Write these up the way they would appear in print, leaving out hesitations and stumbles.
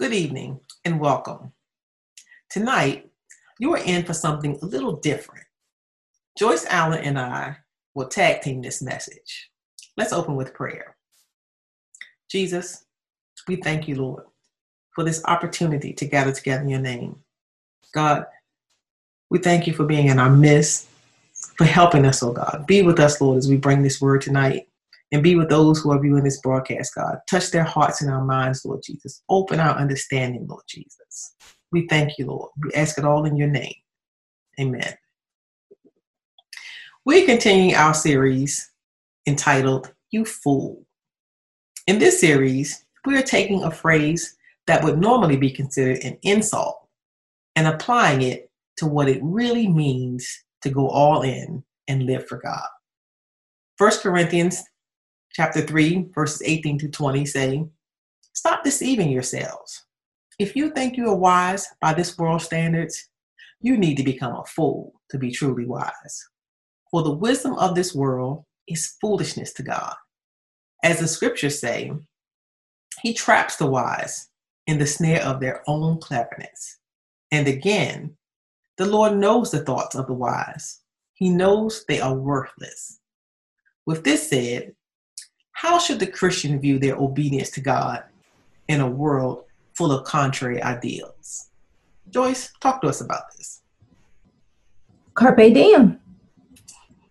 Good evening and welcome. Tonight, you are in for something a little different. Joyce Allen and I will tag team this message. Let's open with prayer. Jesus, we thank you, Lord, for this opportunity to gather together in your name. God, we thank you for being in our midst, for helping us, oh God. Be with us, Lord, as we bring this word tonight. And be with those who are viewing this broadcast, God. Touch their hearts and our minds, Lord Jesus. Open our understanding, Lord Jesus. We thank you, Lord. We ask it all in your name. Amen. We're continuing our series entitled, You Fool. In this series, we are taking a phrase that would normally be considered an insult and applying it to what it really means to go all in and live for God. 1 Corinthians Chapter 3, verses 18 to 20 say, "Stop deceiving yourselves. If you think you are wise by this world's standards, you need to become a fool to be truly wise. For the wisdom of this world is foolishness to God. As the scriptures say, he traps the wise in the snare of their own cleverness. And again, the Lord knows the thoughts of the wise. He knows they are worthless." With this said, how should the Christian view their obedience to God in a world full of contrary ideals? Joyce, talk to us about this. Carpe diem.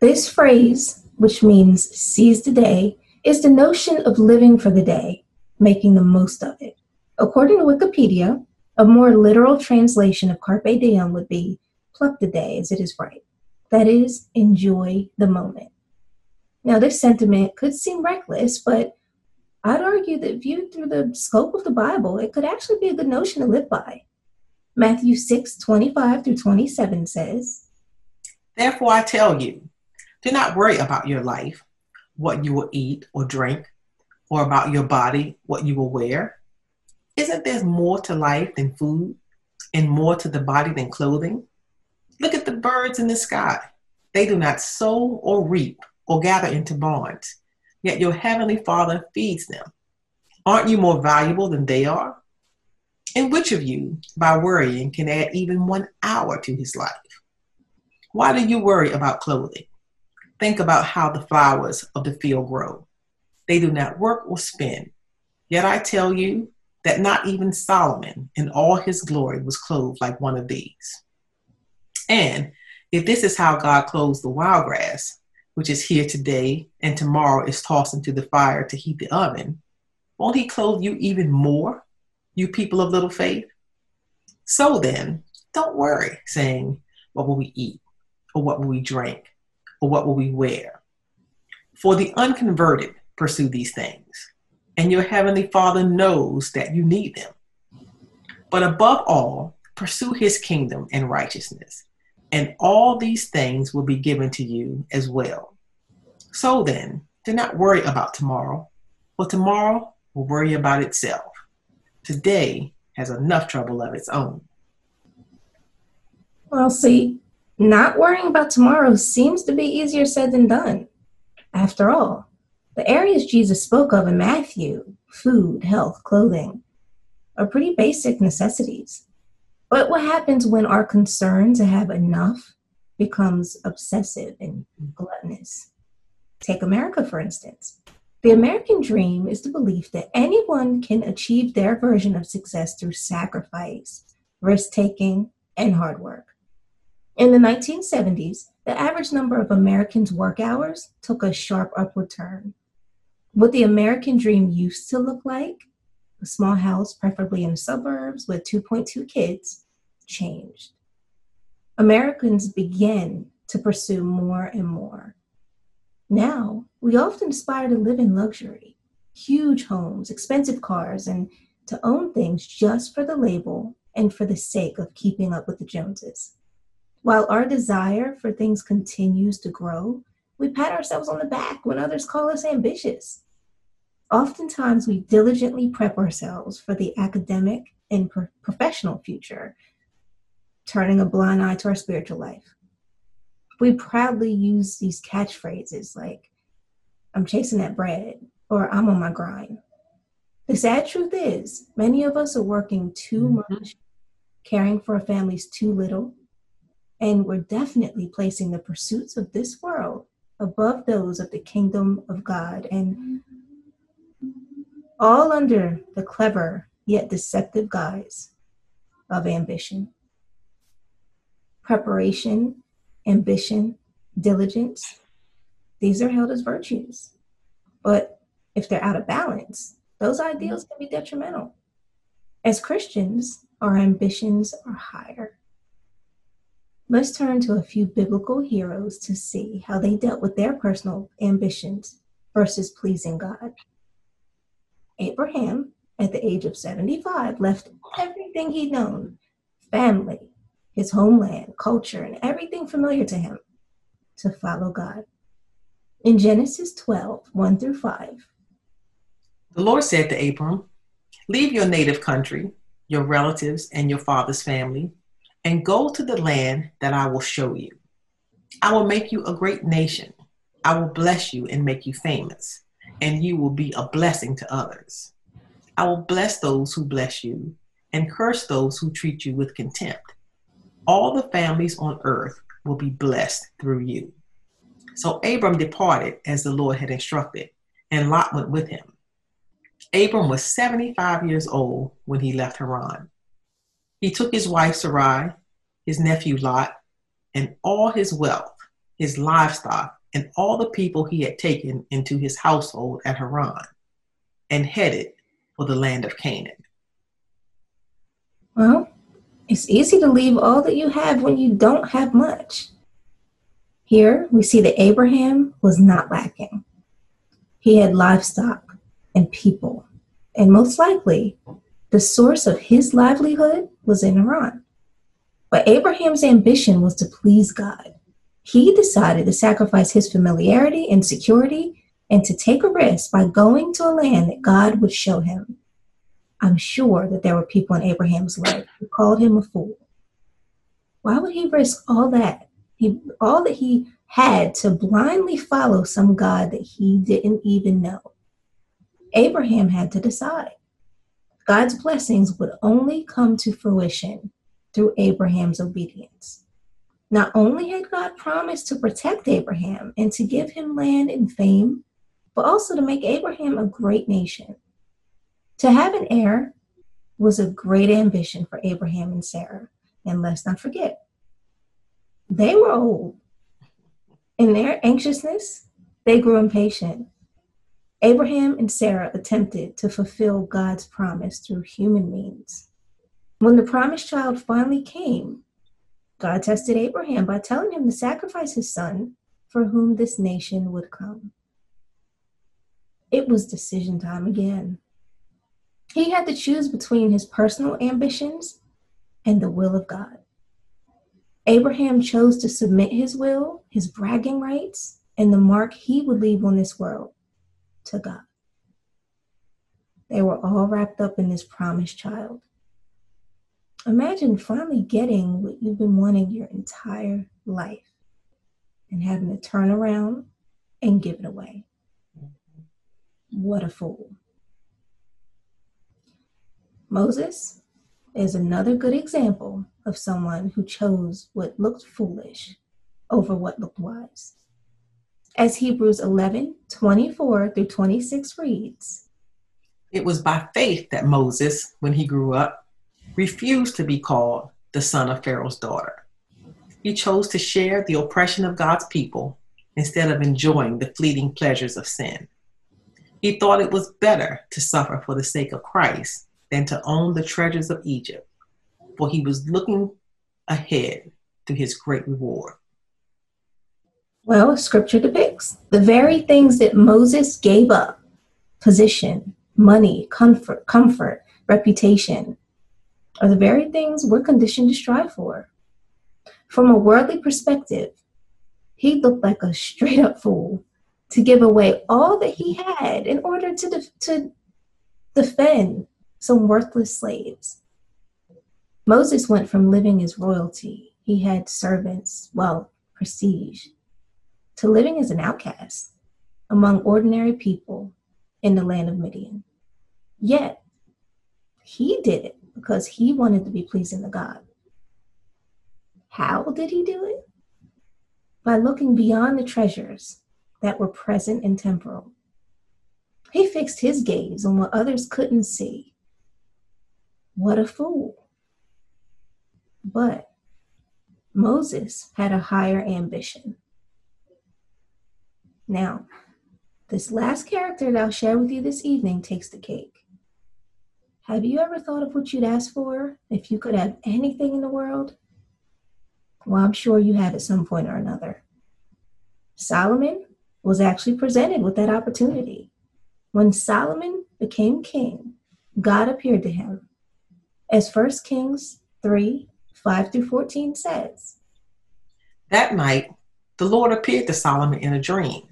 This phrase, which means seize the day, is the notion of living for the day, making the most of it. According to Wikipedia, a more literal translation of carpe diem would be pluck the day as it is ripe. That is, enjoy the moment. Now, this sentiment could seem reckless, but I'd argue that viewed through the scope of the Bible, it could actually be a good notion to live by. Matthew 6:25 through 27 says, "Therefore I tell you, do not worry about your life, what you will eat or drink, or about your body, what you will wear. Isn't there more to life than food, and more to the body than clothing? Look at the birds in the sky. They do not sow or reap or gather into barns, yet your heavenly Father feeds them. Aren't you more valuable than they are? And which of you, by worrying, can add even 1 hour to his life? Why do you worry about clothing? Think about how the flowers of the field grow. They do not work or spin. Yet I tell you that not even Solomon in all his glory was clothed like one of these. And if this is how God clothes the wild grass, which is here today and tomorrow is tossed into the fire to heat the oven, won't he clothe you even more, you people of little faith? So then, don't worry, saying, what will we eat, or what will we drink, or what will we wear? For the unconverted pursue these things, and your heavenly Father knows that you need them. But above all, pursue his kingdom and righteousness, and all these things will be given to you as well. So then, do not worry about tomorrow, for tomorrow will worry about itself. Today has enough trouble of its own." Well, see, not worrying about tomorrow seems to be easier said than done. After all, the areas Jesus spoke of in Matthew, food, health, clothing, are pretty basic necessities. But what happens when our concern to have enough becomes obsessive and gluttonous? Take America, for instance. The American dream is the belief that anyone can achieve their version of success through sacrifice, risk-taking, and hard work. In the 1970s, the average number of Americans' work hours took a sharp upward turn. What the American dream used to look like, a small house, preferably in the suburbs, with 2.2 kids, changed. Americans began to pursue more and more. Now, we often aspire to live in luxury, huge homes, expensive cars, and to own things just for the label and for the sake of keeping up with the Joneses. While our desire for things continues to grow, we pat ourselves on the back when others call us ambitious. Oftentimes, we diligently prep ourselves for the academic and professional future, turning a blind eye to our spiritual life. We proudly use these catchphrases like, "I'm chasing that bread," or "I'm on my grind." The sad truth is, many of us are working too much, caring for our families too little, and we're definitely placing the pursuits of this world above those of the kingdom of God, and all under the clever yet deceptive guise of ambition. Preparation, ambition, diligence, these are held as virtues. But if they're out of balance, those ideals can be detrimental. As Christians, our ambitions are higher. Let's turn to a few biblical heroes to see how they dealt with their personal ambitions versus pleasing God. Abraham, at the age of 75, left everything he'd known, family, his homeland, culture, and everything familiar to him, to follow God. In Genesis 12, 1 through 5, the Lord said to Abram, "Leave your native country, your relatives, and your father's family, and go to the land that I will show you. I will make you a great nation. I will bless you and make you famous, and you will be a blessing to others. I will bless those who bless you and curse those who treat you with contempt. All the families on earth will be blessed through you." So Abram departed as the Lord had instructed, and Lot went with him. Abram was 75 years old when he left Haran. He took his wife Sarai, his nephew Lot, and all his wealth, his livestock, and all the people he had taken into his household at Haran, and headed for the land of Canaan. Well, it's easy to leave all that you have when you don't have much. Here we see that Abraham was not lacking. He had livestock and people, and most likely the source of his livelihood was in Haran. But Abraham's ambition was to please God. He decided to sacrifice his familiarity and security and to take a risk by going to a land that God would show him. I'm sure that there were people in Abraham's life who called him a fool. Why would he risk all that he had to blindly follow some God that he didn't even know? Abraham had to decide. God's blessings would only come to fruition through Abraham's obedience. Not only had God promised to protect Abraham and to give him land and fame, but also to make Abraham a great nation. To have an heir was a great ambition for Abraham and Sarah. And let's not forget, they were old. In their anxiousness, they grew impatient. Abraham and Sarah attempted to fulfill God's promise through human means. When the promised child finally came, God tested Abraham by telling him to sacrifice his son for whom this nation would come. It was decision time again. He had to choose between his personal ambitions and the will of God. Abraham chose to submit his will, his bragging rights, and the mark he would leave on this world to God. They were all wrapped up in this promised child. Imagine finally getting what you've been wanting your entire life and having to turn around and give it away. What a fool. Moses is another good example of someone who chose what looked foolish over what looked wise. As Hebrews 11, 24 through 26 reads, "It was by faith that Moses, when he grew up, refused to be called the son of Pharaoh's daughter. He chose to share the oppression of God's people instead of enjoying the fleeting pleasures of sin. He thought it was better to suffer for the sake of Christ than to own the treasures of Egypt, for he was looking ahead to his great reward." Well, scripture depicts the very things that Moses gave up: position, money, comfort, reputation, are the very things we're conditioned to strive for. From a worldly perspective, he looked like a straight-up fool to give away all that he had in order to defend some worthless slaves. Moses went from living as royalty, he had servants, wealth, prestige, to living as an outcast among ordinary people in the land of Midian. Yet, he did it because he wanted to be pleasing to God. How did he do it? By looking beyond the treasures that were present and temporal. He fixed his gaze on what others couldn't see. What a fool. But Moses had a higher ambition. Now, this last character that I'll share with you this evening takes the cake. Have you ever thought of what you'd ask for if you could have anything in the world? Well, I'm sure you have at some point or another. Solomon was actually presented with that opportunity. When Solomon became king, God appeared to him. As 1 Kings 3, 5 through 14 says, "That night, the Lord appeared to Solomon in a dream.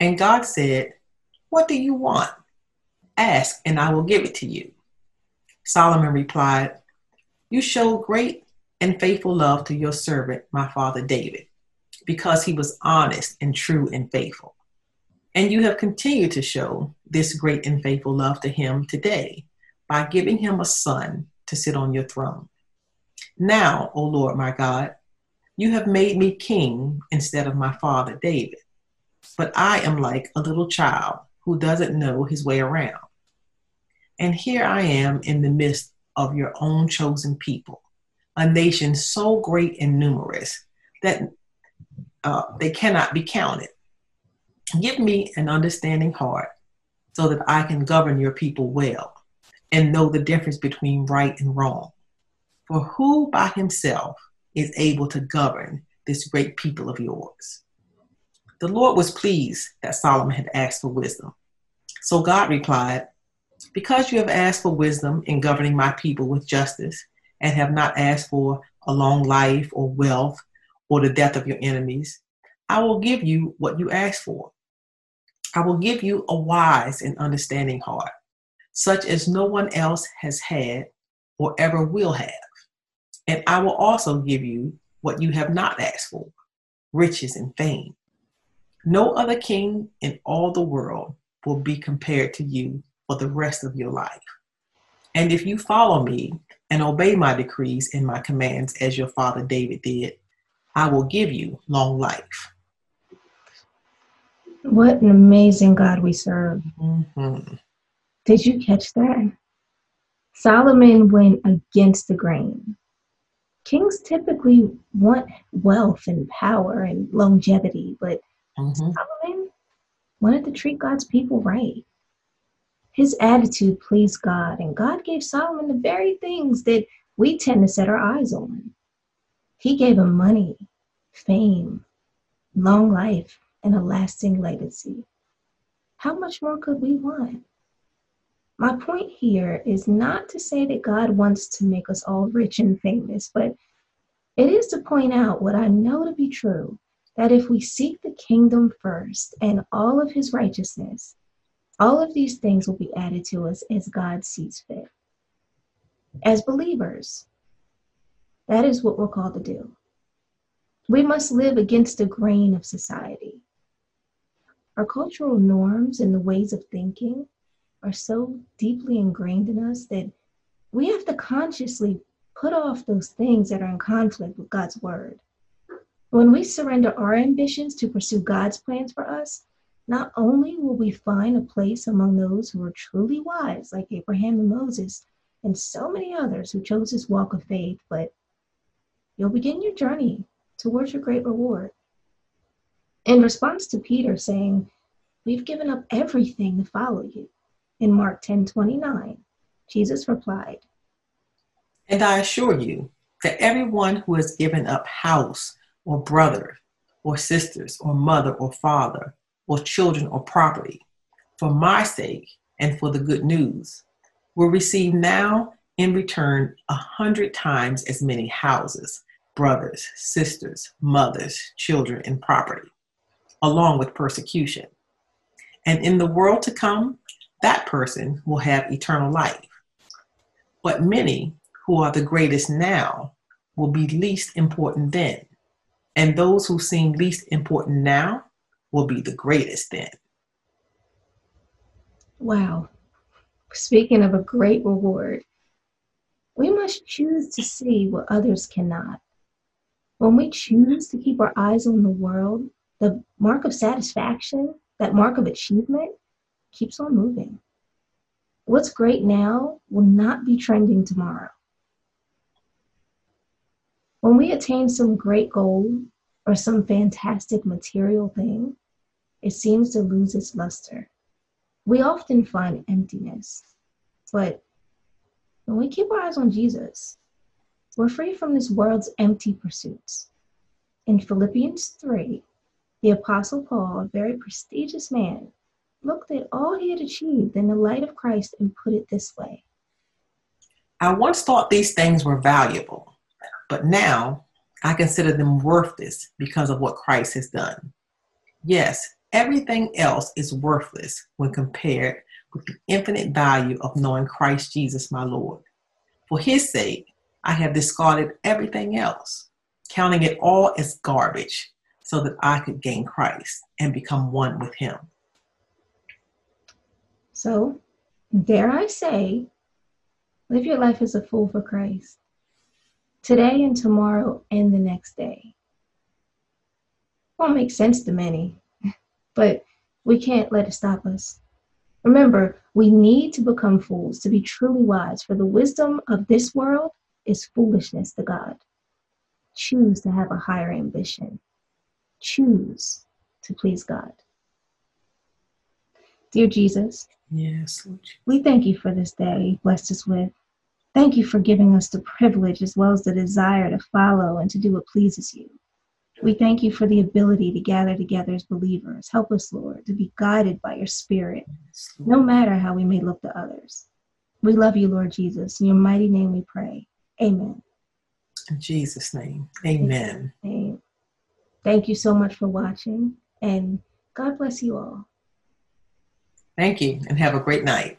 And God said, 'What do you want? Ask, and I will give it to you.' Solomon replied, 'You showed great and faithful love to your servant, my father David, because he was honest and true and faithful. And you have continued to show this great and faithful love to him today by giving him a son to sit on your throne. Now, O Lord my God, you have made me king instead of my father David. But I am like a little child who doesn't know his way around. And here I am in the midst of your own chosen people, a nation so great and numerous that they cannot be counted. Give me an understanding heart so that I can govern your people well and know the difference between right and wrong. For who by himself is able to govern this great people of yours?' The Lord was pleased that Solomon had asked for wisdom. So God replied, 'Because you have asked for wisdom in governing my people with justice and have not asked for a long life or wealth or the death of your enemies, I will give you what you asked for. I will give you a wise and understanding heart, such as no one else has had or ever will have. And I will also give you what you have not asked for, riches and fame. No other king in all the world will be compared to you for the rest of your life. And if you follow me and obey my decrees and my commands as your father David did, I will give you long life.'" What an amazing God we serve. Mm-hmm. Did you catch that? Solomon went against the grain. Kings typically want wealth and power and longevity, but Solomon wanted to treat God's people right. His attitude pleased God, and God gave Solomon the very things that we tend to set our eyes on. He gave him money, fame, long life, and a lasting legacy. How much more could we want? My point here is not to say that God wants to make us all rich and famous, but it is to point out what I know to be true, that if we seek the kingdom first and all of his righteousness, all of these things will be added to us as God sees fit. As believers, that is what we're called to do. We must live against the grain of society. Our cultural norms and the ways of thinking are so deeply ingrained in us that we have to consciously put off those things that are in conflict with God's word. When we surrender our ambitions to pursue God's plans for us, not only will we find a place among those who are truly wise, like Abraham and Moses, and so many others who chose this walk of faith, but you'll begin your journey towards your great reward. In response to Peter saying, "We've given up everything to follow you," in Mark 10:29, Jesus replied, "And I assure you that everyone who has given up house, or brother, or sisters, or mother, or father, or children, or property, for my sake and for the good news, will receive now in return 100 times as many houses, brothers, sisters, mothers, children, and property, along with persecution. And in the world to come, that person will have eternal life. But many who are the greatest now will be least important then. And those who seem least important now will be the greatest then." Wow. speaking of a great reward, we must choose to see what others cannot. When we choose to keep our eyes on the world, the mark of satisfaction, that mark of achievement, keeps on moving. What's great now will not be trending tomorrow. When we attain some great goal or some fantastic material thing, it seems to lose its luster. We often find emptiness, but when we keep our eyes on Jesus, we're free from this world's empty pursuits. In Philippians 3, the Apostle Paul, a very prestigious man, looked at all he had achieved in the light of Christ and put it this way. I once thought these things were valuable, but now I consider them worthless because of what Christ has done. Yes, everything else is worthless when compared with the infinite value of knowing Christ Jesus, my Lord. For his sake, I have discarded everything else, counting it all as garbage so that I could gain Christ and become one with him. So, dare I say, live your life as a fool for Christ, today and tomorrow and the next day. Won't make sense to many, but we can't let it stop us. Remember, we need to become fools to be truly wise, for the wisdom of this world is foolishness to God. Choose to have a higher ambition. Choose to please God. Dear Jesus, yes, we thank you for this day you blessed us with. Thank you for giving us the privilege as well as the desire to follow and to do what pleases you. We thank you for the ability to gather together as believers. Help us, Lord, to be guided by your Spirit, no matter how we may look to others. We love you, Lord Jesus. In your mighty name we pray. Amen. In Jesus' name, amen. Amen. Thank you so much for watching, and God bless you all. Thank you, and have a great night.